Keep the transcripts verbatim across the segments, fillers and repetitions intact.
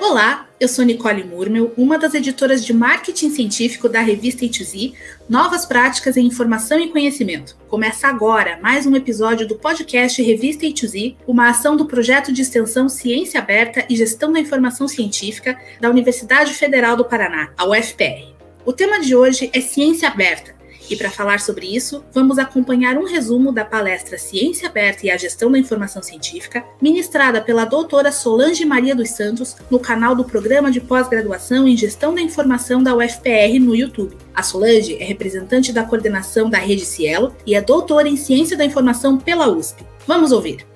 Olá, eu sou Nicole Murmel, uma das editoras de marketing científico da revista E dois Z, Novas Práticas em Informação e Conhecimento. Começa agora mais um episódio do podcast Revista E dois Z, uma ação do projeto de extensão Ciência Aberta e Gestão da Informação Científica da Universidade Federal do Paraná, a U F P R. O tema de hoje é Ciência Aberta, e para falar sobre isso, vamos acompanhar um resumo da palestra Ciência Aberta e a Gestão da Informação Científica, ministrada pela doutora Solange Maria dos Santos, no canal do Programa de Pós-Graduação em Gestão da Informação da U F P R no YouTube. A Solange é representante da coordenação da rede SciELO e é doutora em Ciência da Informação pela U S P. Vamos ouvir.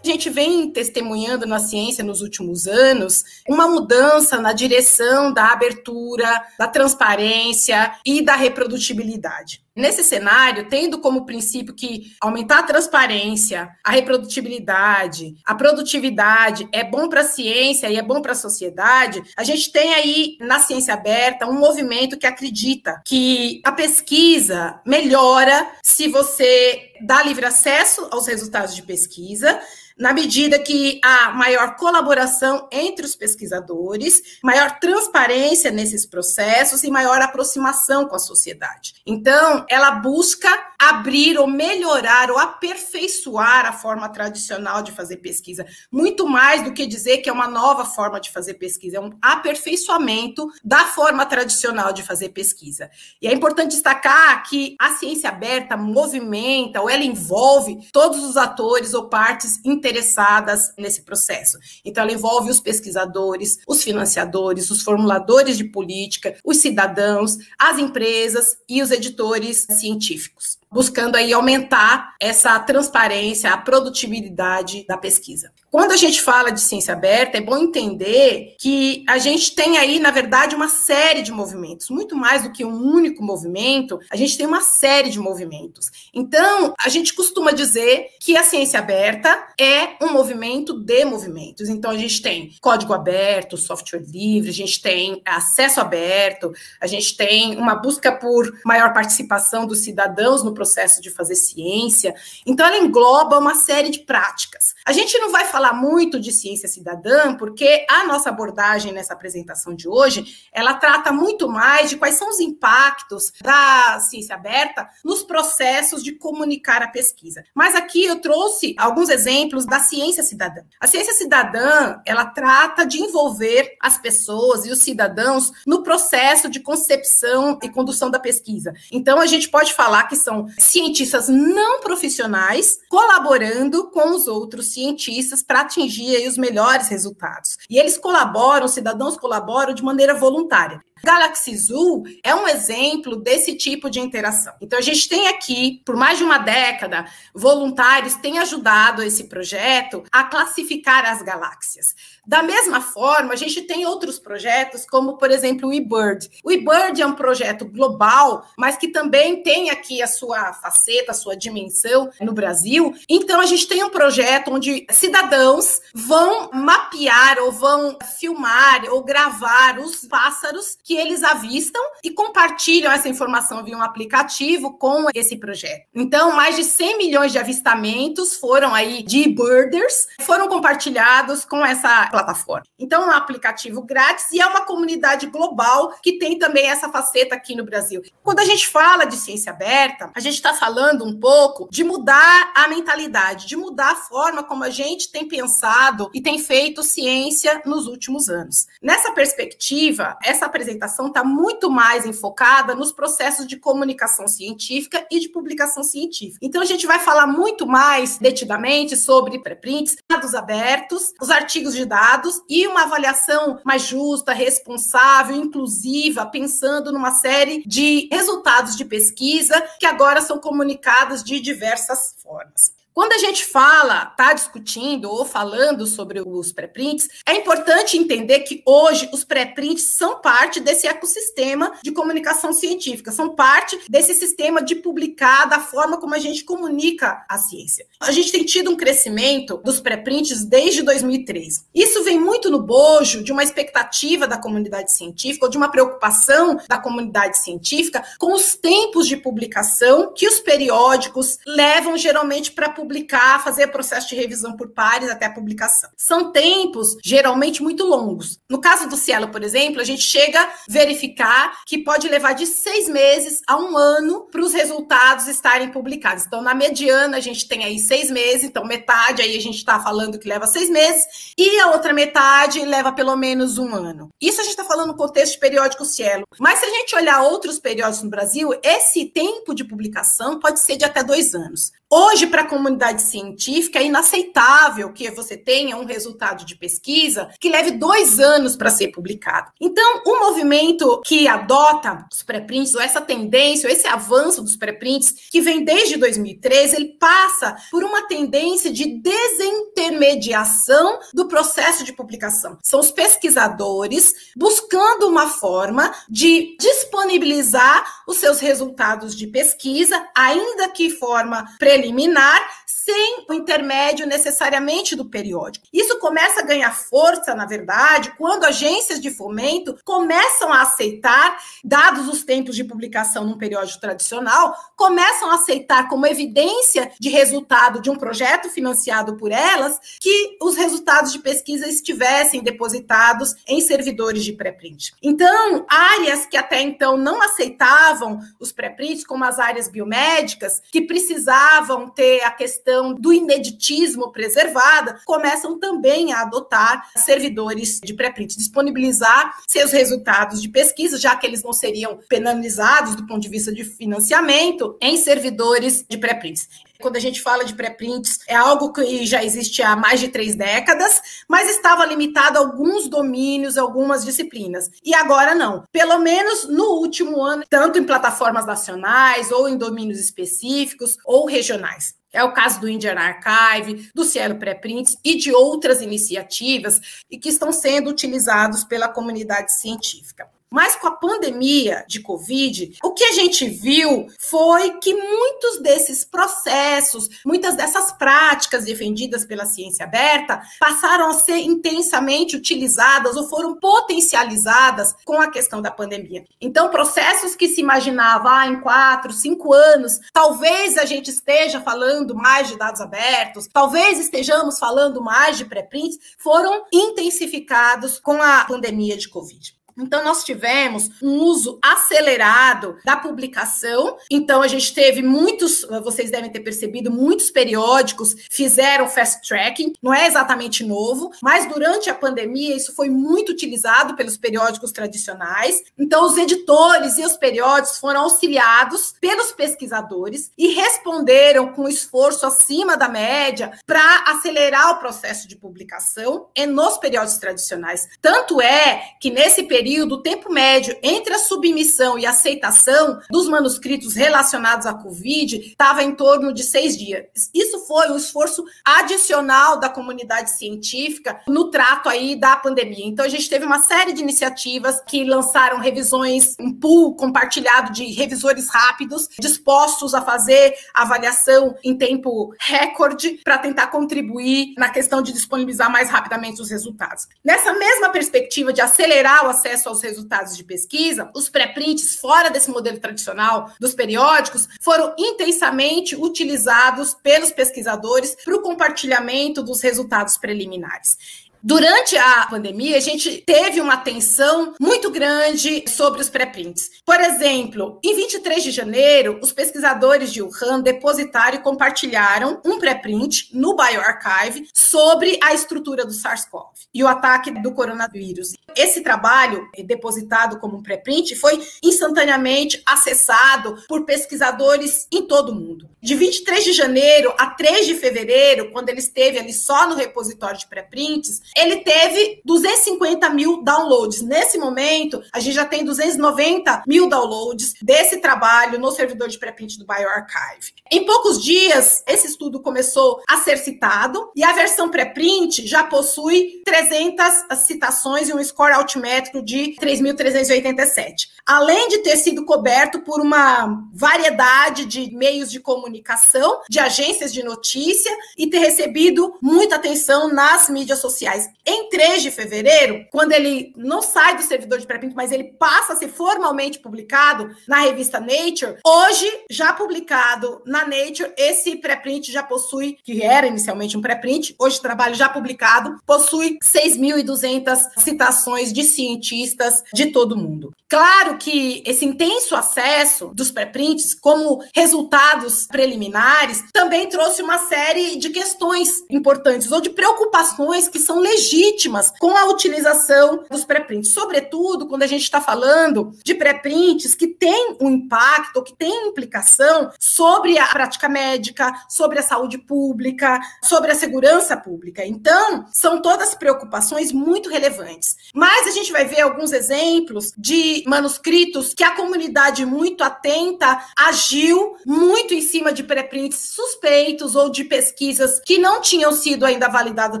A gente vem testemunhando na ciência nos últimos anos uma mudança na direção da abertura, da transparência e da reprodutibilidade. Nesse cenário, tendo como princípio que aumentar a transparência, a reprodutibilidade, a produtividade é bom para a ciência e é bom para a sociedade, a gente tem aí na ciência aberta um movimento que acredita que a pesquisa melhora se você dá livre acesso aos resultados de pesquisa, na medida que há maior colaboração entre os pesquisadores, maior transparência nesses processos e maior aproximação com a sociedade. Então, ela busca abrir ou melhorar ou aperfeiçoar a forma tradicional de fazer pesquisa, muito mais do que dizer que é uma nova forma de fazer pesquisa, é um aperfeiçoamento da forma tradicional de fazer pesquisa. E é importante destacar que a ciência aberta movimenta ou ela envolve todos os atores ou partes interessadas interessadas nesse processo. Então, ela envolve os pesquisadores, os financiadores, os formuladores de política, os cidadãos, as empresas e os editores científicos, buscando aí aumentar essa transparência, a produtividade da pesquisa. Quando a gente fala de ciência aberta, é bom entender que a gente tem aí, na verdade, uma série de movimentos, muito mais do que um único movimento, a gente tem uma série de movimentos. Então, a gente costuma dizer que a ciência aberta é um movimento de movimentos. Então, a gente tem código aberto, software livre, a gente tem acesso aberto, a gente tem uma busca por maior participação dos cidadãos no processo de fazer ciência. Então, ela engloba uma série de práticas. A gente não vai falar falar muito de ciência cidadã, porque a nossa abordagem nessa apresentação de hoje, ela trata muito mais de quais são os impactos da ciência aberta nos processos de comunicar a pesquisa. Mas aqui eu trouxe alguns exemplos da ciência cidadã. A ciência cidadã, ela trata de envolver as pessoas e os cidadãos no processo de concepção e condução da pesquisa. Então, a gente pode falar que são cientistas não profissionais colaborando com os outros cientistas para atingir aí os melhores resultados. E eles colaboram, os cidadãos colaboram de maneira voluntária. Galaxy Zoo é um exemplo desse tipo de interação. Então, a gente tem aqui, por mais de uma década, voluntários têm ajudado esse projeto a classificar as galáxias. Da mesma forma, a gente tem outros projetos, como, por exemplo, o eBird. O eBird é um projeto global, mas que também tem aqui a sua faceta, a sua dimensão no Brasil. Então, a gente tem um projeto onde cidadãos vão mapear ou vão filmar ou gravar os pássaros que eles avistam e compartilham essa informação via um aplicativo com esse projeto. Então, mais de cem milhões de avistamentos foram aí de birders, foram compartilhados com essa plataforma. Então, é um aplicativo grátis e é uma comunidade global que tem também essa faceta aqui no Brasil. Quando a gente fala de ciência aberta, a gente está falando um pouco de mudar a mentalidade, de mudar a forma como a gente tem pensado e tem feito ciência nos últimos anos. Nessa perspectiva, essa apresentação está muito mais enfocada nos processos de comunicação científica e de publicação científica. Então, a gente vai falar muito mais detidamente sobre preprints, dados abertos, os artigos de dados e uma avaliação mais justa, responsável, inclusiva, pensando numa série de resultados de pesquisa que agora são comunicados de diversas formas. Quando a gente fala, está discutindo ou falando sobre os pré-prints, é importante entender que hoje os pré-prints são parte desse ecossistema de comunicação científica, são parte desse sistema de publicar da forma como a gente comunica a ciência. A gente tem tido um crescimento dos pré-prints desde dois mil e três. Isso vem muito no bojo de uma expectativa da comunidade científica ou de uma preocupação da comunidade científica com os tempos de publicação que os periódicos levam geralmente para publicar publicar, fazer processo de revisão por pares até a publicação. São tempos, geralmente, muito longos. No caso do SciELO, por exemplo, a gente chega a verificar que pode levar de seis meses a um ano para os resultados estarem publicados. Então, na mediana, a gente tem aí seis meses, então metade aí a gente está falando que leva seis meses, e a outra metade leva pelo menos um ano. Isso a gente está falando no contexto de periódico SciELO. Mas se a gente olhar outros periódicos no Brasil, esse tempo de publicação pode ser de até dois anos. Hoje, para a comunidade científica, é inaceitável que você tenha um resultado de pesquisa que leve dois anos para ser publicado. Então, o movimento que adota os pré-prints, ou essa tendência, ou esse avanço dos pré-prints, que vem desde dois mil e treze, ele passa por uma tendência de desintermediação do processo de publicação. São os pesquisadores buscando uma forma de disponibilizar os seus resultados de pesquisa, ainda que forma preliminar, eliminar sem o intermédio necessariamente do periódico. Isso começa a ganhar força, na verdade, quando agências de fomento começam a aceitar, dados os tempos de publicação num periódico tradicional, começam a aceitar como evidência de resultado de um projeto financiado por elas, que os resultados de pesquisa estivessem depositados em servidores de pré-print. Então, áreas que até então não aceitavam os pré-prints, como as áreas biomédicas, que precisavam vão ter a questão do ineditismo preservada, começam também a adotar servidores de pré-print, disponibilizar seus resultados de pesquisa, já que eles não seriam penalizados do ponto de vista de financiamento, em servidores de pré-prints. Quando a gente fala de pré-prints, é algo que já existe há mais de três décadas, mas estava limitado a alguns domínios, algumas disciplinas. E agora não. Pelo menos no último ano, tanto em plataformas nacionais, ou em domínios específicos, ou regionais. É o caso do Indian Archive, do SciELO Pré-Prints e de outras iniciativas e que estão sendo utilizados pela comunidade científica. Mas com a pandemia de Covid, o que a gente viu foi que muitos desses processos, muitas dessas práticas defendidas pela ciência aberta, passaram a ser intensamente utilizadas ou foram potencializadas com a questão da pandemia. Então, processos que se imaginava ah, em quatro, cinco anos, talvez a gente esteja falando mais de dados abertos, talvez estejamos falando mais de pré-prints, foram intensificados com a pandemia de Covid. Então, nós tivemos um uso acelerado da publicação. Então, a gente teve muitos, vocês devem ter percebido, muitos periódicos fizeram fast-tracking. Não é exatamente novo, mas durante a pandemia isso foi muito utilizado pelos periódicos tradicionais. Então, os editores e os periódicos foram auxiliados pelos pesquisadores e responderam com esforço acima da média para acelerar o processo de publicação e nos periódicos tradicionais. Tanto é que, nesse período, o tempo médio entre a submissão e a aceitação dos manuscritos relacionados à Covid estava em torno de seis dias. Isso foi um esforço adicional da comunidade científica no trato aí da pandemia. Então, a gente teve uma série de iniciativas que lançaram revisões, um pool compartilhado de revisores rápidos, dispostos a fazer avaliação em tempo recorde para tentar contribuir na questão de disponibilizar mais rapidamente os resultados. Nessa mesma perspectiva de acelerar o acesso aos resultados de pesquisa, os pré-prints fora desse modelo tradicional dos periódicos foram intensamente utilizados pelos pesquisadores para o compartilhamento dos resultados preliminares. Durante a pandemia, a gente teve uma atenção muito grande sobre os pré-prints. Por exemplo, em vinte e três de janeiro, os pesquisadores de Wuhan depositaram e compartilharam um pré-print no bioRxiv sobre a estrutura do SARS-CoV e o ataque do coronavírus. Esse trabalho, depositado como um pré-print, foi instantaneamente acessado por pesquisadores em todo o mundo. De vinte e três de janeiro a três de fevereiro, quando ele esteve ali só no repositório de pré-prints, ele teve duzentos e cinquenta mil downloads. Nesse momento, a gente já tem duzentos e noventa mil downloads desse trabalho no servidor de pré-print do bioRxiv. Em poucos dias, esse estudo começou a ser citado e a versão pré-print já possui trezentas citações e um score altimétrico de três mil trezentos e oitenta e sete. Além de ter sido coberto por uma variedade de meios de comunicação, de agências de notícia e ter recebido muita atenção nas mídias sociais. sociais. Em três de fevereiro, quando ele não sai do servidor de pré-print, mas ele passa a ser formalmente publicado na revista Nature, hoje, já publicado na Nature, esse pré-print já possui, que era inicialmente um pré-print, hoje trabalho já publicado, possui seis mil e duzentas citações de cientistas de todo o mundo. Claro que esse intenso acesso dos pré-prints como resultados preliminares também trouxe uma série de questões importantes ou de preocupações que são legítimas com a utilização dos pré-prints, sobretudo quando a gente está falando de pré-prints que têm um impacto, que têm implicação sobre a prática médica, sobre a saúde pública, sobre a segurança pública. Então, são todas preocupações muito relevantes. Mas a gente vai ver alguns exemplos de manuscritos que a comunidade muito atenta agiu muito em cima de pré-prints suspeitos ou de pesquisas que não tinham sido ainda validadas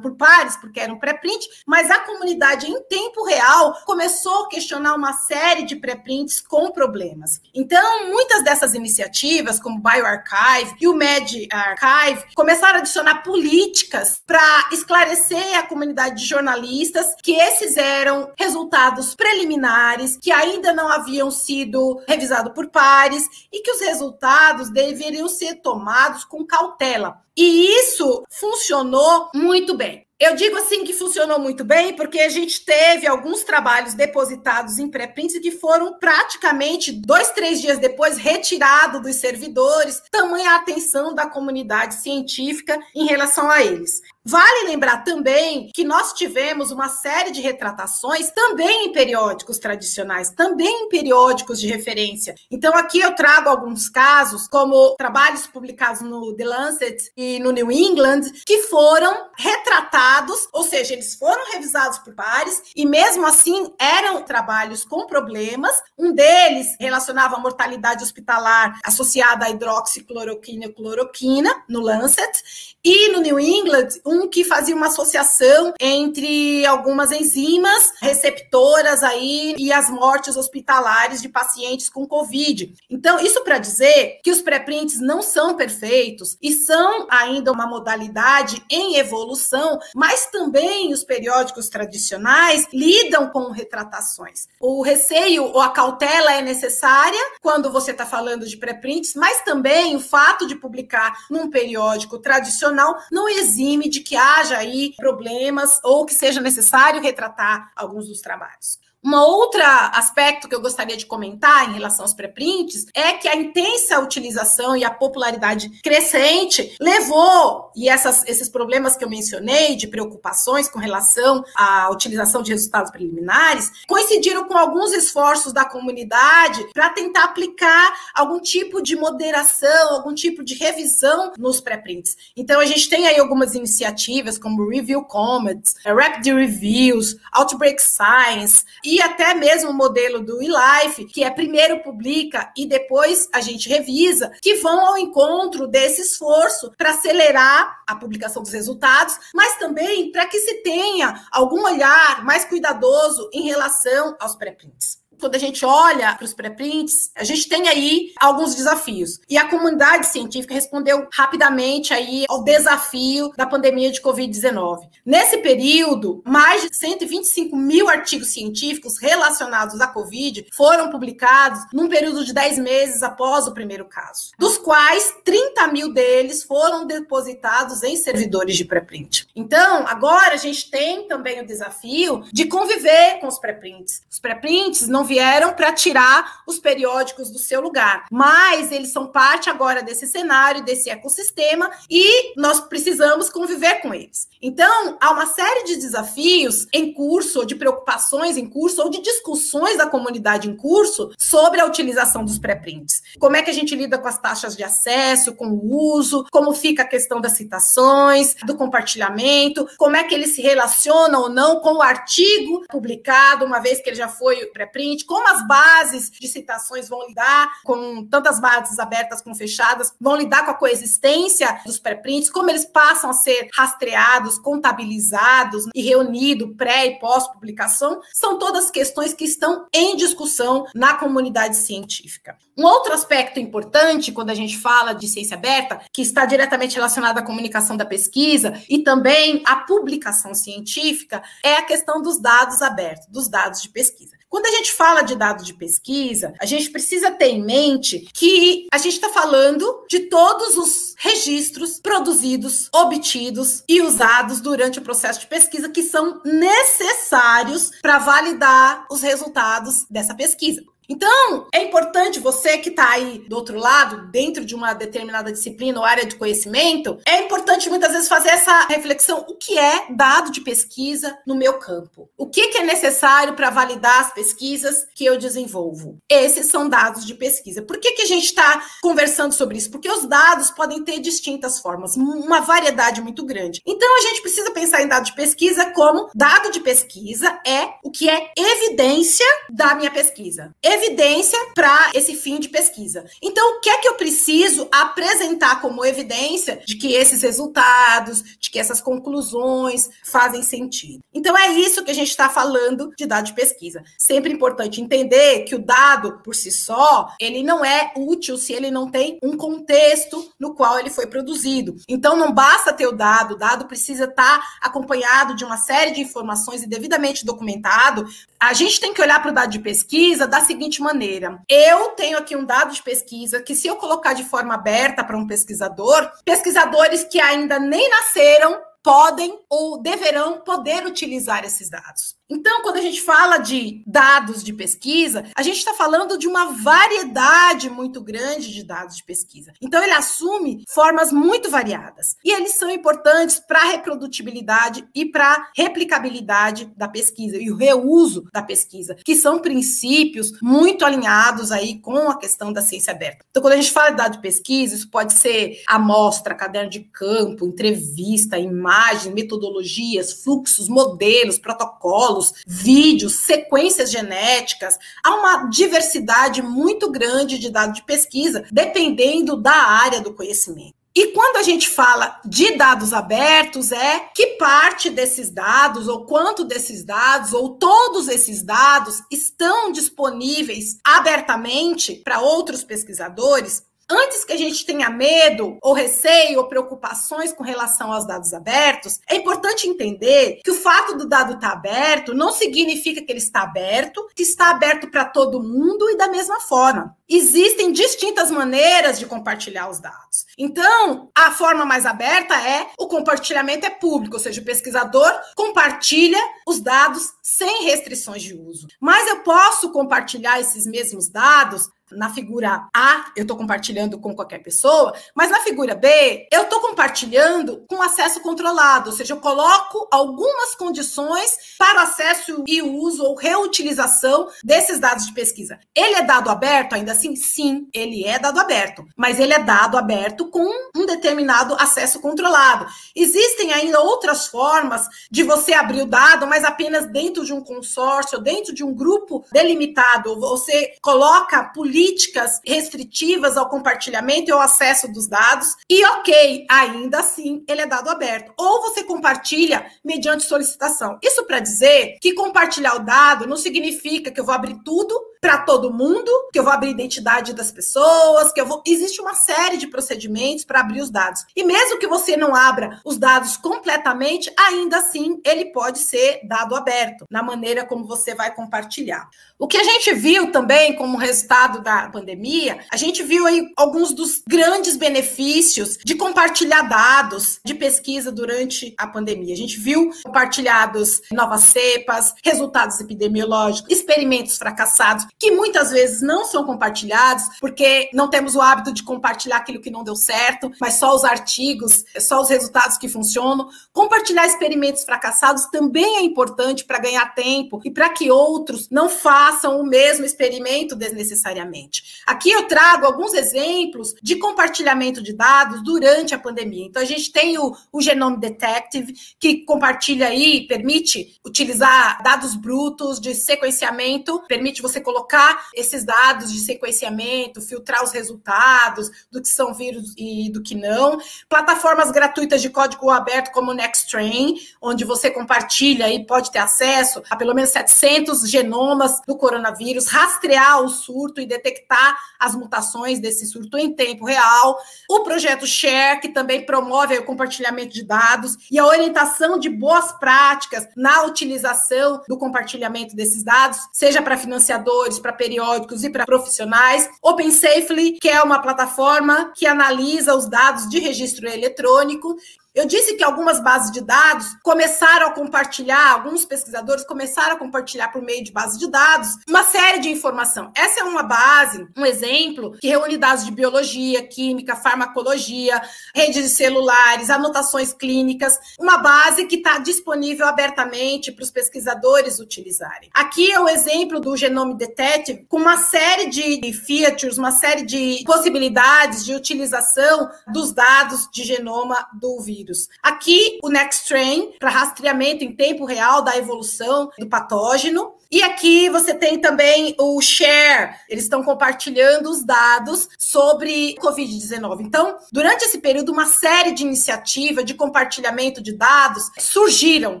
por pares, porque eram pré-print, mas a comunidade em tempo real começou a questionar uma série de pré-prints com problemas. Então, muitas dessas iniciativas, como o bioRxiv e o medRxiv, começaram a adicionar políticas para esclarecer a comunidade de jornalistas que esses eram resultados preliminares, que ainda não haviam sido revisados por pares e que os resultados deveriam ser tomados com cautela. E isso funcionou muito bem. Eu digo assim que funcionou muito bem, porque a gente teve alguns trabalhos depositados em pré-prints que foram praticamente dois, três dias depois retirados dos servidores, tamanha a atenção da comunidade científica em relação a eles. Vale lembrar também que nós tivemos uma série de retratações também em periódicos tradicionais, também em periódicos de referência. Então, aqui eu trago alguns casos, como trabalhos publicados no The Lancet e no New England, que foram retratados, ou seja, eles foram revisados por pares, e mesmo assim eram trabalhos com problemas. Um deles relacionava a mortalidade hospitalar associada à hidroxicloroquina e cloroquina, no Lancet, e no New England, um que fazia uma associação entre algumas enzimas receptoras aí e as mortes hospitalares de pacientes com Covid. Então, isso para dizer que os pré-prints não são perfeitos e são ainda uma modalidade em evolução, mas também os periódicos tradicionais lidam com retratações. O receio ou a cautela é necessária quando você está falando de pré-prints, mas também o fato de publicar num periódico tradicional não exime de que haja aí problemas ou que seja necessário retratar alguns dos trabalhos. Um outro aspecto que eu gostaria de comentar em relação aos pré-prints é que a intensa utilização e a popularidade crescente levou, e essas, esses problemas que eu mencionei, de preocupações com relação à utilização de resultados preliminares, coincidiram com alguns esforços da comunidade para tentar aplicar algum tipo de moderação, algum tipo de revisão nos pré-prints. Então, a gente tem aí algumas iniciativas, como Review Comments, Rapid Reviews, Outbreak Science, e até mesmo o modelo do eLife, que é primeiro publica e depois a gente revisa, que vão ao encontro desse esforço para acelerar a publicação dos resultados, mas também para que se tenha algum olhar mais cuidadoso em relação aos pré-prints. Quando a gente olha para os pré-prints, a gente tem aí alguns desafios. E a comunidade científica respondeu rapidamente aí ao desafio da pandemia de covid dezenove. Nesse período, mais de cento e vinte e cinco mil artigos científicos relacionados à Covid foram publicados num período de dez meses após o primeiro caso, dos quais trinta mil deles foram depositados em servidores de pré-print. Então, agora a gente tem também o desafio de conviver com os pré-prints. Os pré-prints não vieram para tirar os periódicos do seu lugar, mas eles são parte agora desse cenário, desse ecossistema, e nós precisamos conviver com eles. Então, há uma série de desafios em curso, ou de preocupações em curso, ou de discussões da comunidade em curso sobre a utilização dos pré-prints. Como é que a gente lida com as taxas de acesso, com o uso, como fica a questão das citações, do compartilhamento, como é que ele se relaciona ou não com o artigo publicado, uma vez que ele já foi pré-print, limite, como as bases de citações vão lidar com tantas bases abertas como fechadas, vão lidar com a coexistência dos pré-prints, como eles passam a ser rastreados, contabilizados e reunido pré e pós-publicação, são todas questões que estão em discussão na comunidade científica. Um outro aspecto importante quando a gente fala de ciência aberta, que está diretamente relacionado à comunicação da pesquisa e também à publicação científica, é a questão dos dados abertos, dos dados de pesquisa. Quando a gente fala de dados de pesquisa, a gente precisa ter em mente que a gente está falando de todos os registros produzidos, obtidos e usados durante o processo de pesquisa que são necessários para validar os resultados dessa pesquisa. Então, é importante você que está aí do outro lado, dentro de uma determinada disciplina ou área de conhecimento, é importante muitas vezes fazer essa reflexão, o que é dado de pesquisa no meu campo? O que, que é necessário para validar as pesquisas que eu desenvolvo? Esses são dados de pesquisa. Por que, que a gente está conversando sobre isso? Porque os dados podem ter distintas formas, uma variedade muito grande. Então, a gente precisa pensar em dado de pesquisa como dado de pesquisa é o que é evidência da minha pesquisa. Evidência para esse fim de pesquisa. Então, o que é que eu preciso apresentar como evidência de que esses resultados, de que essas conclusões fazem sentido? Então, é isso que a gente está falando de dado de pesquisa. Sempre importante entender que o dado, por si só, ele não é útil se ele não tem um contexto no qual ele foi produzido. Então, não basta ter o dado, o dado precisa estar acompanhado de uma série de informações e devidamente documentado. A gente tem que olhar para o dado de pesquisa da seguinte maneira: eu tenho aqui um dado de pesquisa que, se eu colocar de forma aberta para um pesquisador, pesquisadores que ainda nem nasceram podem ou deverão poder utilizar esses dados. Então, quando a gente fala de dados de pesquisa, a gente está falando de uma variedade muito grande de dados de pesquisa. Então, ele assume formas muito variadas. E eles são importantes para a reprodutibilidade e para a replicabilidade da pesquisa e o reuso da pesquisa, que são princípios muito alinhados aí com a questão da ciência aberta. Então, quando a gente fala de dado de pesquisa, isso pode ser amostra, caderno de campo, entrevista, imagem, metodologias, fluxos, modelos, protocolos, vídeos, sequências genéticas. Há uma diversidade muito grande de dados de pesquisa, dependendo da área do conhecimento. E quando a gente fala de dados abertos, é que parte desses dados, ou quanto desses dados, ou todos esses dados estão disponíveis abertamente para outros pesquisadores. Antes que a gente tenha medo, ou receio, ou preocupações com relação aos dados abertos, é importante entender que o fato do dado estar aberto não significa que ele está aberto, que está aberto para todo mundo e da mesma forma. Existem distintas maneiras de compartilhar os dados. Então, a forma mais aberta é o compartilhamento é público, ou seja, o pesquisador compartilha os dados sem restrições de uso. Mas eu posso compartilhar esses mesmos dados. Na figura A, eu estou compartilhando com qualquer pessoa, mas na figura B, eu estou compartilhando com acesso controlado, ou seja, eu coloco algumas condições para o acesso e uso ou reutilização desses dados de pesquisa. Ele é dado aberto, ainda assim? Sim, ele é dado aberto, mas ele é dado aberto com um determinado acesso controlado. Existem ainda outras formas de você abrir o dado, mas apenas dentro de um consórcio, dentro de um grupo delimitado, você coloca políticas políticas restritivas ao compartilhamento e ao acesso dos dados, e ok, ainda assim, ele é dado aberto. Ou você compartilha mediante solicitação. Isso para dizer que compartilhar o dado não significa que eu vou abrir tudo para todo mundo, que eu vou abrir a identidade das pessoas, que eu vou... Existe uma série de procedimentos para abrir os dados. E mesmo que você não abra os dados completamente, ainda assim, ele pode ser dado aberto, na maneira como você vai compartilhar. O que a gente viu também como resultado da pandemia, a gente viu aí alguns dos grandes benefícios de compartilhar dados de pesquisa durante a pandemia. A gente viu compartilhados novas cepas, resultados epidemiológicos, experimentos fracassados. que muitas vezes não são compartilhados, porque não temos o hábito de compartilhar aquilo que não deu certo, mas só os artigos, só os resultados que funcionam. Compartilhar experimentos fracassados também é importante para ganhar tempo e para que outros não façam o mesmo experimento desnecessariamente. Aqui eu trago alguns exemplos de compartilhamento de dados durante a pandemia. Então, a gente tem o, o Genome Detective, que compartilha aí, permite utilizar dados brutos de sequenciamento, permite você colocar esses dados de sequenciamento, filtrar os resultados do que são vírus e do que não. Plataformas gratuitas de código aberto como o Nextstrain, onde você compartilha e pode ter acesso a pelo menos setecentos genomas do coronavírus, rastrear o surto e detectar as mutações desse surto em tempo real. O projeto Share, que também promove o compartilhamento de dados e a orientação de boas práticas na utilização do compartilhamento desses dados, seja para financiadores, para periódicos e para profissionais. OpenSafely, que é uma plataforma que analisa os dados de registro eletrônico. Eu disse que algumas bases de dados começaram a compartilhar, alguns pesquisadores começaram a compartilhar por meio de bases de dados uma série de informação. Essa é uma base, um exemplo, que reúne dados de biologia, química, farmacologia, redes de celulares, anotações clínicas, uma base que está disponível abertamente para os pesquisadores utilizarem. Aqui é o exemplo do Genome Detective, com uma série de features, uma série de possibilidades de utilização dos dados de genoma do vírus. Aqui, o Nextstrain, para rastreamento em tempo real da evolução do patógeno. E aqui você tem também o Share, eles estão compartilhando os dados sobre covid dezenove. Então, durante esse período, uma série de iniciativas de compartilhamento de dados surgiram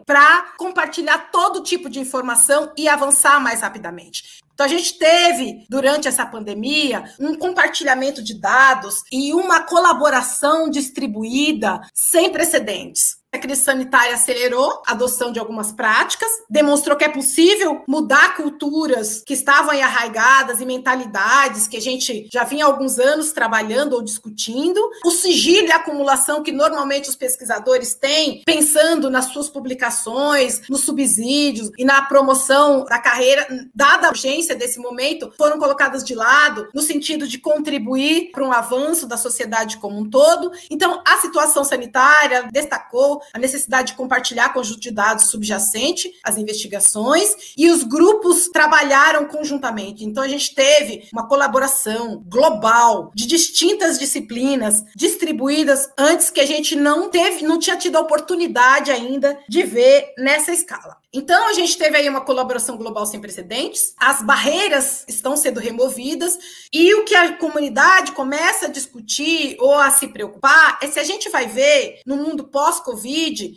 para compartilhar todo tipo de informação e avançar mais rapidamente. Então, a gente teve, durante essa pandemia, um compartilhamento de dados e uma colaboração distribuída sem precedentes. A crise sanitária acelerou a adoção de algumas práticas, demonstrou que é possível mudar culturas que estavam aí arraigadas e mentalidades que a gente já vinha há alguns anos trabalhando ou discutindo. O sigilo e a acumulação que normalmente os pesquisadores têm, pensando nas suas publicações, nos subsídios e na promoção da carreira, dada a urgência desse momento, foram colocadas de lado no sentido de contribuir para um avanço da sociedade como um todo. Então, a situação sanitária destacou a necessidade de compartilhar conjunto de dados subjacente às investigações e os grupos trabalharam conjuntamente. Então, a gente teve uma colaboração global de distintas disciplinas distribuídas antes que a gente não teve, não tinha tido a oportunidade ainda de ver nessa escala. Então, a gente teve aí uma colaboração global sem precedentes, as barreiras estão sendo removidas e o que a comunidade começa a discutir ou a se preocupar é se a gente vai ver, no mundo pós-Covid,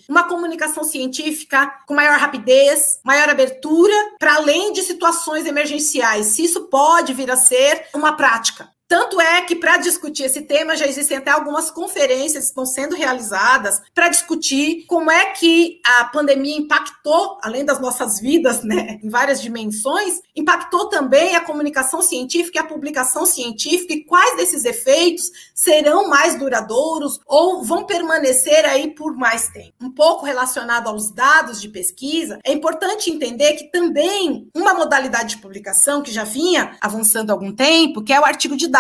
uma comunicação científica com maior rapidez, maior abertura, para além de situações emergenciais, se isso pode vir a ser uma prática. Tanto é que, para discutir esse tema, já existem até algumas conferências que estão sendo realizadas para discutir como é que a pandemia impactou, além das nossas vidas, né, em várias dimensões, impactou também a comunicação científica e a publicação científica e quais desses efeitos serão mais duradouros ou vão permanecer aí por mais tempo. Um pouco relacionado aos dados de pesquisa, é importante entender que também uma modalidade de publicação que já vinha avançando há algum tempo, que é o artigo de dados.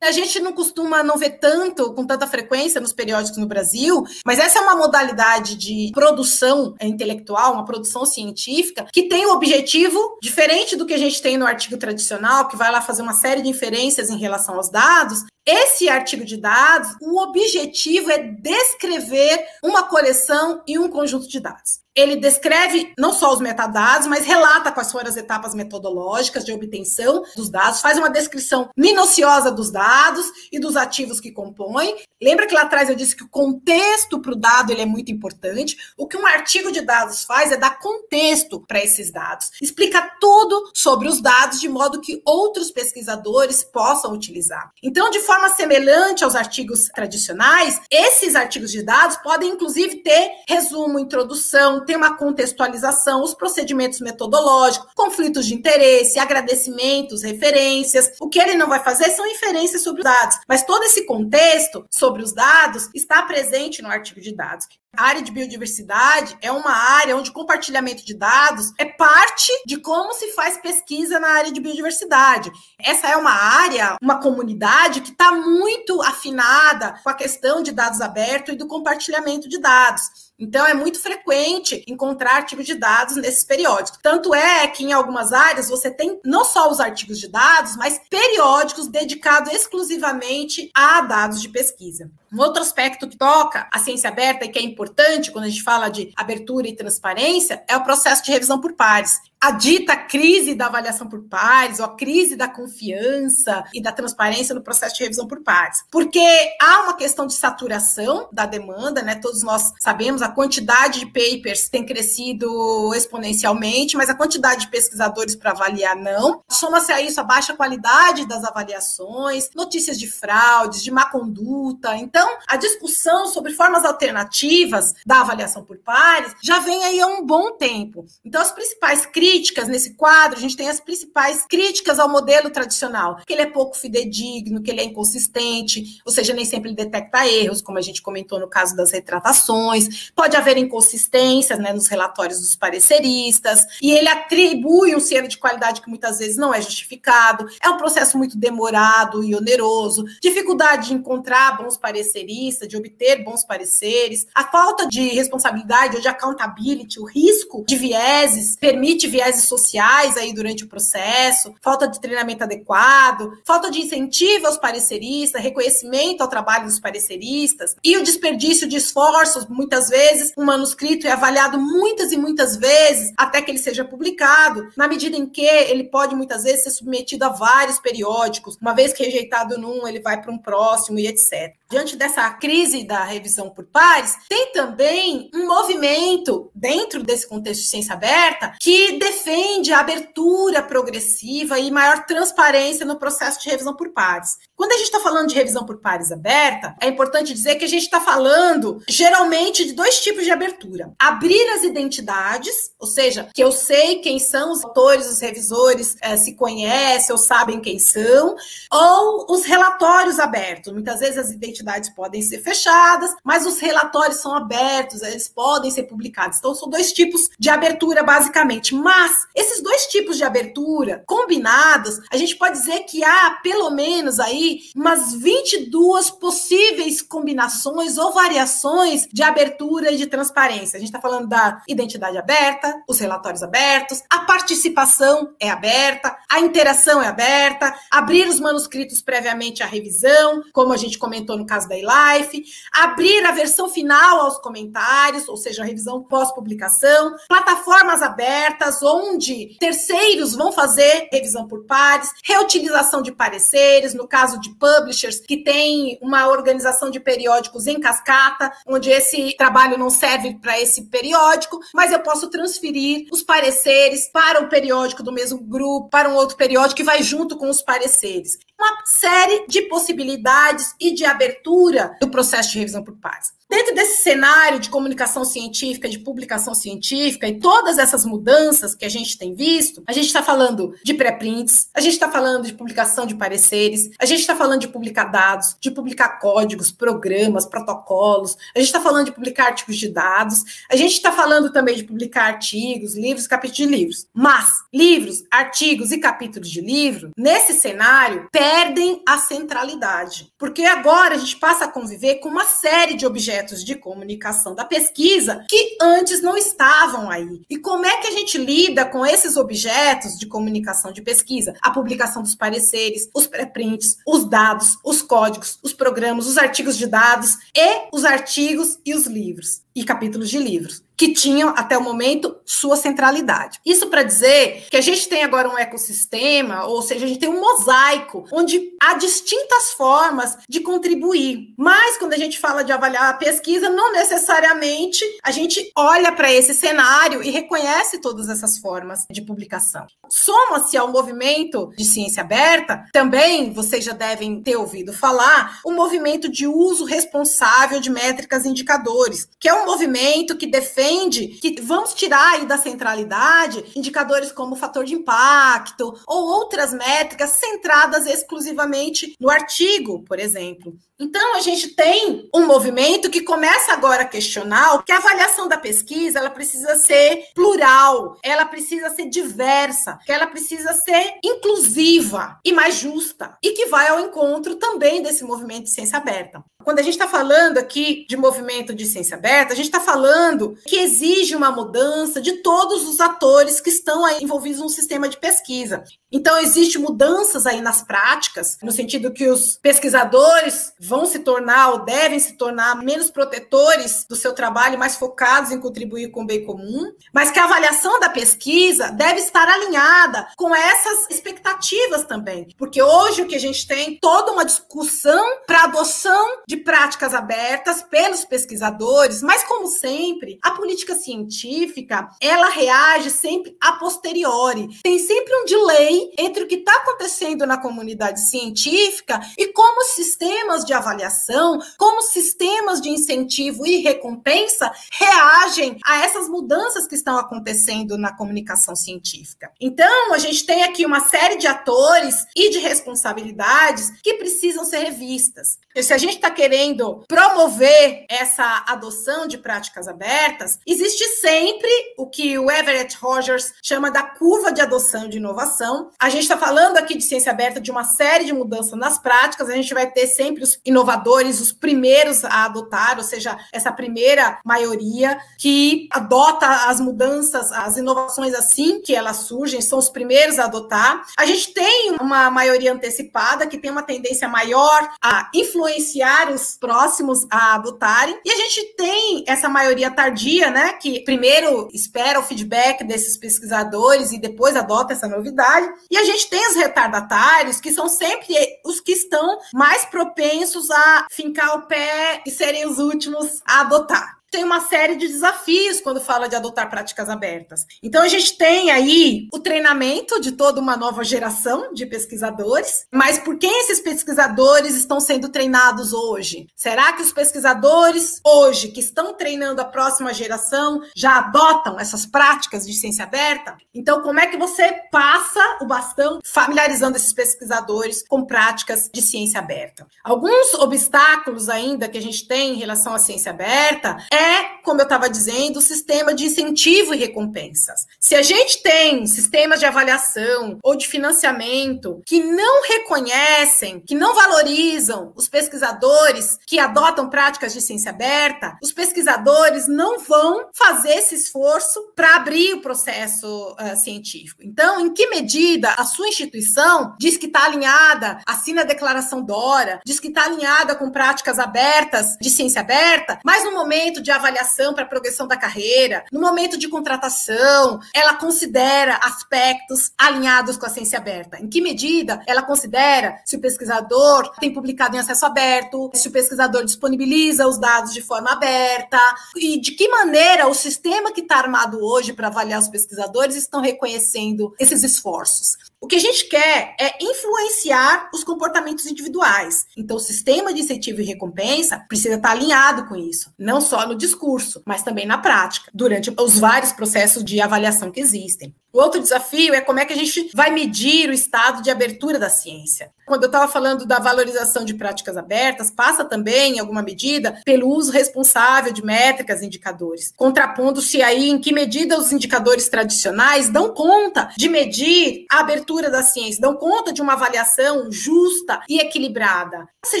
A gente não costuma não ver tanto, com tanta frequência nos periódicos no Brasil, mas essa é uma modalidade de produção intelectual, uma produção científica, que tem o objetivo, diferente do que a gente tem no artigo tradicional, que vai lá fazer uma série de inferências em relação aos dados. Esse artigo de dados, o objetivo é descrever uma coleção e um conjunto de dados. Ele descreve não só os metadados, mas relata quais foram as etapas metodológicas de obtenção dos dados, faz uma descrição minuciosa dos dados e dos ativos que compõem. Lembra que lá atrás eu disse que o contexto para o dado ele é muito importante? O que um artigo de dados faz é dar contexto para esses dados. Explica tudo sobre os dados de modo que outros pesquisadores possam utilizar. Então, de forma De forma semelhante aos artigos tradicionais, esses artigos de dados podem, inclusive, ter resumo, introdução, ter uma contextualização, os procedimentos metodológicos, conflitos de interesse, agradecimentos, referências. O que ele não vai fazer são inferências sobre os dados, mas todo esse contexto sobre os dados está presente no artigo de dados. A área de biodiversidade é uma área onde compartilhamento de dados é parte de como se faz pesquisa na área de biodiversidade. Essa é uma área, uma comunidade que está muito afinada com a questão de dados abertos e do compartilhamento de dados. Então, é muito frequente encontrar artigos de dados nesses periódicos. Tanto é que, em algumas áreas, você tem não só os artigos de dados, mas periódicos dedicados exclusivamente a dados de pesquisa. Um outro aspecto que toca a ciência aberta e que é importante quando a gente fala de abertura e transparência é o processo de revisão por pares. A dita crise da avaliação por pares, ou a crise da confiança e da transparência no processo de revisão por pares. Porque há uma questão de saturação da demanda, né? Todos nós sabemos, a quantidade de papers tem crescido exponencialmente, mas a quantidade de pesquisadores para avaliar não. Soma-se a isso a baixa qualidade das avaliações, notícias de fraudes, de má conduta. Então, a discussão sobre formas alternativas da avaliação por pares já vem aí há um bom tempo. Então, as principais crises críticas nesse quadro, a gente tem as principais críticas ao modelo tradicional, que ele é pouco fidedigno, que ele é inconsistente, ou seja, nem sempre ele detecta erros, como a gente comentou no caso das retratações, pode haver inconsistências, né, nos relatórios dos pareceristas, e ele atribui um selo de qualidade que muitas vezes não é justificado, é um processo muito demorado e oneroso, dificuldade de encontrar bons pareceristas, de obter bons pareceres, a falta de responsabilidade ou de accountability, o risco de vieses, permite vieses sociais aí durante o processo, falta de treinamento adequado, falta de incentivo aos pareceristas, reconhecimento ao trabalho dos pareceristas e o desperdício de esforços. Muitas vezes, um manuscrito é avaliado muitas e muitas vezes até que ele seja publicado, na medida em que ele pode muitas vezes ser submetido a vários periódicos. Uma vez que rejeitado num, ele vai para um próximo e etcétera. Diante dessa crise da revisão por pares, tem também um movimento dentro desse contexto de ciência aberta que defende a abertura progressiva e maior transparência no processo de revisão por pares. Quando a gente está falando de revisão por pares aberta, é importante dizer que a gente está falando geralmente de dois tipos de abertura. Abrir as identidades, ou seja, que eu sei quem são os autores, os revisores eh, se conhecem ou sabem quem são, ou os relatórios abertos. Muitas vezes as identidades podem ser fechadas, mas os relatórios são abertos, eles podem ser publicados. Então, são dois tipos de abertura, basicamente. Mas, esses dois tipos de abertura combinados, a gente pode dizer que há, pelo menos, aí, umas vinte e duas possíveis combinações ou variações de abertura e de transparência. A gente está falando da identidade aberta, os relatórios abertos, a participação é aberta, a interação é aberta, abrir os manuscritos previamente à revisão, como a gente comentou no caso da eLife, abrir a versão final aos comentários, ou seja, a revisão pós-publicação, plataformas abertas, onde terceiros vão fazer revisão por pares, reutilização de pareceres, no caso de publishers, que tem uma organização de periódicos em cascata, onde esse trabalho não serve para esse periódico, mas eu posso transferir os pareceres para um periódico do mesmo grupo, para um outro periódico que vai junto com os pareceres. Uma série de possibilidades e de abertura do processo de revisão por pares. Dentro desse cenário de comunicação científica, de publicação científica e todas essas mudanças que a gente tem visto, a gente está falando de pré-prints, a gente está falando de publicação de pareceres, a gente está falando de publicar dados, de publicar códigos, programas, protocolos, a gente está falando de publicar artigos de dados, a gente está falando também de publicar artigos, livros, capítulos de livros. Mas livros, artigos e capítulos de livro, nesse cenário, perdem a centralidade, porque agora a gente passa a conviver com uma série de objetos de comunicação da pesquisa que antes não estavam aí. E como é que a gente lida com esses objetos de comunicação de pesquisa? A publicação dos pareceres, os pré-prints, os dados, os códigos, os programas, os artigos de dados e os artigos e os livros e capítulos de livros, que tinham, até o momento, sua centralidade. Isso para dizer que a gente tem agora um ecossistema, ou seja, a gente tem um mosaico, onde há distintas formas de contribuir. Mas, quando a gente fala de avaliar a pesquisa, não necessariamente a gente olha para esse cenário e reconhece todas essas formas de publicação. Soma-se ao movimento de ciência aberta, também, vocês já devem ter ouvido falar, o movimento de uso responsável de métricas e indicadores, que é um movimento que defende defende que vamos tirar aí da centralidade indicadores como fator de impacto ou outras métricas centradas exclusivamente no artigo, por exemplo. Então, a gente tem um movimento que começa agora a questionar que a avaliação da pesquisa, ela precisa ser plural, ela precisa ser diversa, que ela precisa ser inclusiva e mais justa, e que vai ao encontro também desse movimento de ciência aberta. Quando a gente está falando aqui de movimento de ciência aberta, a gente está falando que exige uma mudança de todos os atores que estão aí envolvidos no sistema de pesquisa. Então, existem mudanças aí nas práticas, no sentido que os pesquisadores vão se tornar ou devem se tornar menos protetores do seu trabalho, mais focados em contribuir com o bem comum, mas que a avaliação da pesquisa deve estar alinhada com essas expectativas também, porque hoje o que a gente tem toda uma discussão para adoção de práticas abertas pelos pesquisadores, mas como sempre, a política científica, ela reage sempre a posteriori, tem sempre um delay entre o que está acontecendo na comunidade científica e como os sistemas de avaliação, como os sistemas de incentivo e recompensa reagem a essas mudanças que estão acontecendo na comunicação científica. Então, a gente tem aqui uma série de atores e de responsabilidades que precisam ser revistas. E se a gente está querendo promover essa adoção de práticas abertas, existe sempre o que o Everett Rogers chama da curva de adoção de inovação. A gente está falando aqui de ciência aberta de uma série de mudanças nas práticas, a gente vai ter sempre os inovadores, os primeiros a adotar, ou seja, essa primeira maioria que adota as mudanças, as inovações assim que elas surgem, são os primeiros a adotar. A gente tem uma maioria antecipada que tem uma tendência maior a influenciar os próximos a adotarem, e a gente tem essa maioria tardia, né, que primeiro espera o feedback desses pesquisadores e depois adota essa novidade, e a gente tem os retardatários, que são sempre os que estão mais propensos a fincar o pé e serem os últimos a adotar. Tem uma série de desafios quando fala de adotar práticas abertas. Então, a gente tem aí o treinamento de toda uma nova geração de pesquisadores, mas por quem esses pesquisadores estão sendo treinados hoje? Será que os pesquisadores hoje, que estão treinando a próxima geração, já adotam essas práticas de ciência aberta? Então, como é que você passa o bastão familiarizando esses pesquisadores com práticas de ciência aberta? Alguns obstáculos ainda que a gente tem em relação à ciência aberta é É, como eu estava dizendo, o sistema de incentivo e recompensas. Se a gente tem sistemas de avaliação ou de financiamento que não reconhecem, que não valorizam os pesquisadores que adotam práticas de ciência aberta, os pesquisadores não vão fazer esse esforço para abrir o processo uh, científico. Então, em que medida a sua instituição diz que está alinhada, assina a declaração DORA, diz que está alinhada com práticas abertas de ciência aberta, mas no momento de avaliação para progressão da carreira, no momento de contratação, ela considera aspectos alinhados com a ciência aberta? Em que medida ela considera se o pesquisador tem publicado em acesso aberto, se o pesquisador disponibiliza os dados de forma aberta, e de que maneira o sistema que está armado hoje para avaliar os pesquisadores estão reconhecendo esses esforços? O que a gente quer é influenciar os comportamentos individuais. Então, o sistema de incentivo e recompensa precisa estar alinhado com isso, não só no discurso, mas também na prática, durante os vários processos de avaliação que existem. O outro desafio é como é que a gente vai medir o estado de abertura da ciência. Quando eu estava falando da valorização de práticas abertas, passa também, em alguma medida, pelo uso responsável de métricas e indicadores, contrapondo-se aí em que medida os indicadores tradicionais dão conta de medir a abertura da ciência, dão conta de uma avaliação justa e equilibrada. Se a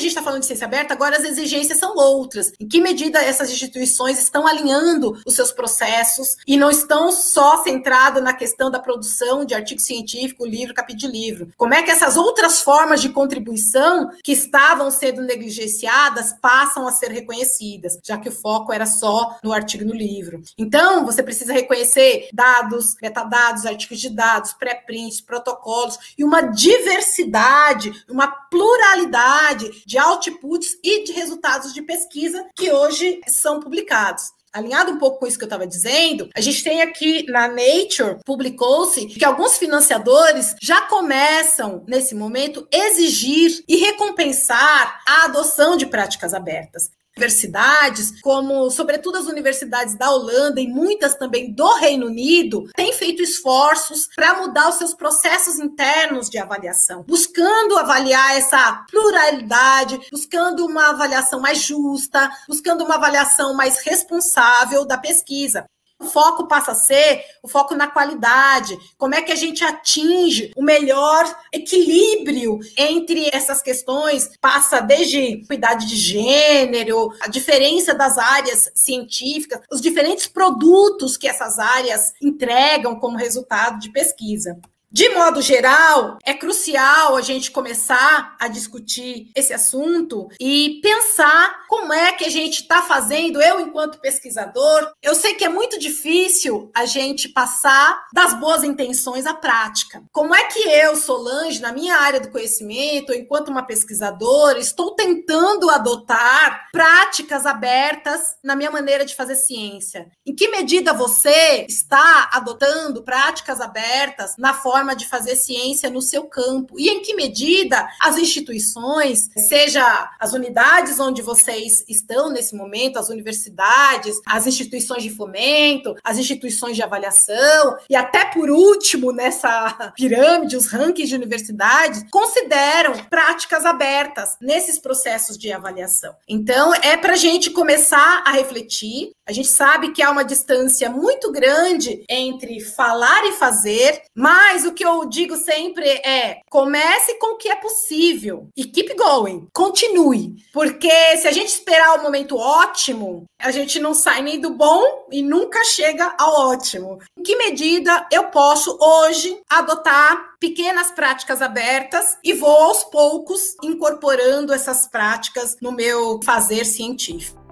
gente está falando de ciência aberta, agora as exigências são outras. Em que medida essas instituições estão alinhando os seus processos e não estão só centrados na questão da produção de artigo científico, livro, capítulo de livro. Como é que essas outras formas de contribuição que estavam sendo negligenciadas passam a ser reconhecidas, já que o foco era só no artigo e no livro. Então, você precisa reconhecer dados, metadados, artigos de dados, pré-prints, protocolos e uma diversidade, uma pluralidade de outputs e de resultados de pesquisa que hoje são publicados. Alinhado um pouco com isso que eu estava dizendo, a gente tem aqui na Nature, publicou-se que alguns financiadores já começam, nesse momento, exigir e recompensar a adoção de práticas abertas. universidades, como sobretudo as universidades da Holanda e muitas também do Reino Unido, têm feito esforços para mudar os seus processos internos de avaliação, buscando avaliar essa pluralidade, buscando uma avaliação mais justa, buscando uma avaliação mais responsável da pesquisa. O foco passa a ser o foco na qualidade, como é que a gente atinge o melhor equilíbrio entre essas questões, passa desde equidade de gênero, a diferença das áreas científicas, os diferentes produtos que essas áreas entregam como resultado de pesquisa. De modo geral, é crucial a gente começar a discutir esse assunto e pensar como é que a gente está fazendo, eu enquanto pesquisador. Eu sei que é muito difícil a gente passar das boas intenções à prática. Como é que eu, Solange, na minha área do conhecimento, enquanto uma pesquisadora, estou tentando adotar práticas abertas na minha maneira de fazer ciência? Em que medida você está adotando práticas abertas na forma de fazer ciência no seu campo e em que medida as instituições, seja as unidades onde vocês estão nesse momento, as universidades, as instituições de fomento, as instituições de avaliação e até por último nessa pirâmide, os rankings de universidades, consideram práticas abertas nesses processos de avaliação. Então, é para a gente começar a refletir. A gente sabe que há uma distância muito grande entre falar e fazer, mas o que eu digo sempre é, comece com o que é possível e keep going, continue, porque se a gente esperar o momento ótimo, a gente não sai nem do bom e nunca chega ao ótimo. Em que medida eu posso hoje adotar pequenas práticas abertas e vou aos poucos incorporando essas práticas no meu fazer científico?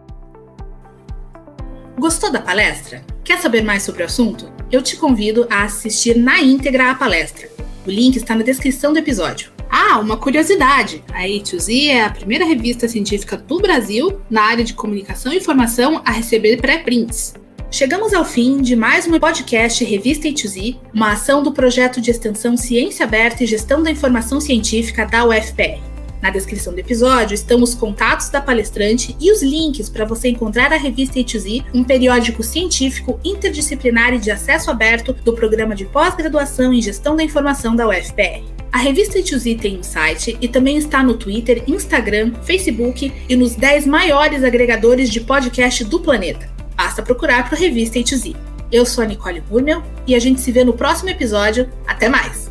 Gostou da palestra? Quer saber mais sobre o assunto? Eu te convido a assistir na íntegra a palestra. O link está na descrição do episódio. Ah, uma curiosidade! A E dois Z é a primeira revista científica do Brasil na área de comunicação e informação a receber pré-prints. Chegamos ao fim de mais um podcast Revista E dois Z, uma ação do projeto de extensão Ciência Aberta e Gestão da Informação Científica da U F P R. Na descrição do episódio estão os contatos da palestrante e os links para você encontrar a revista E dois Z, um periódico científico interdisciplinar e de acesso aberto do Programa de Pós-Graduação em Gestão da Informação da U F P R. A revista E dois Z tem um site e também está no Twitter, Instagram, Facebook e nos dez maiores agregadores de podcast do planeta. Basta procurar por Revista E dois Z. Eu sou a Nicole Murmel e a gente se vê no próximo episódio. Até mais!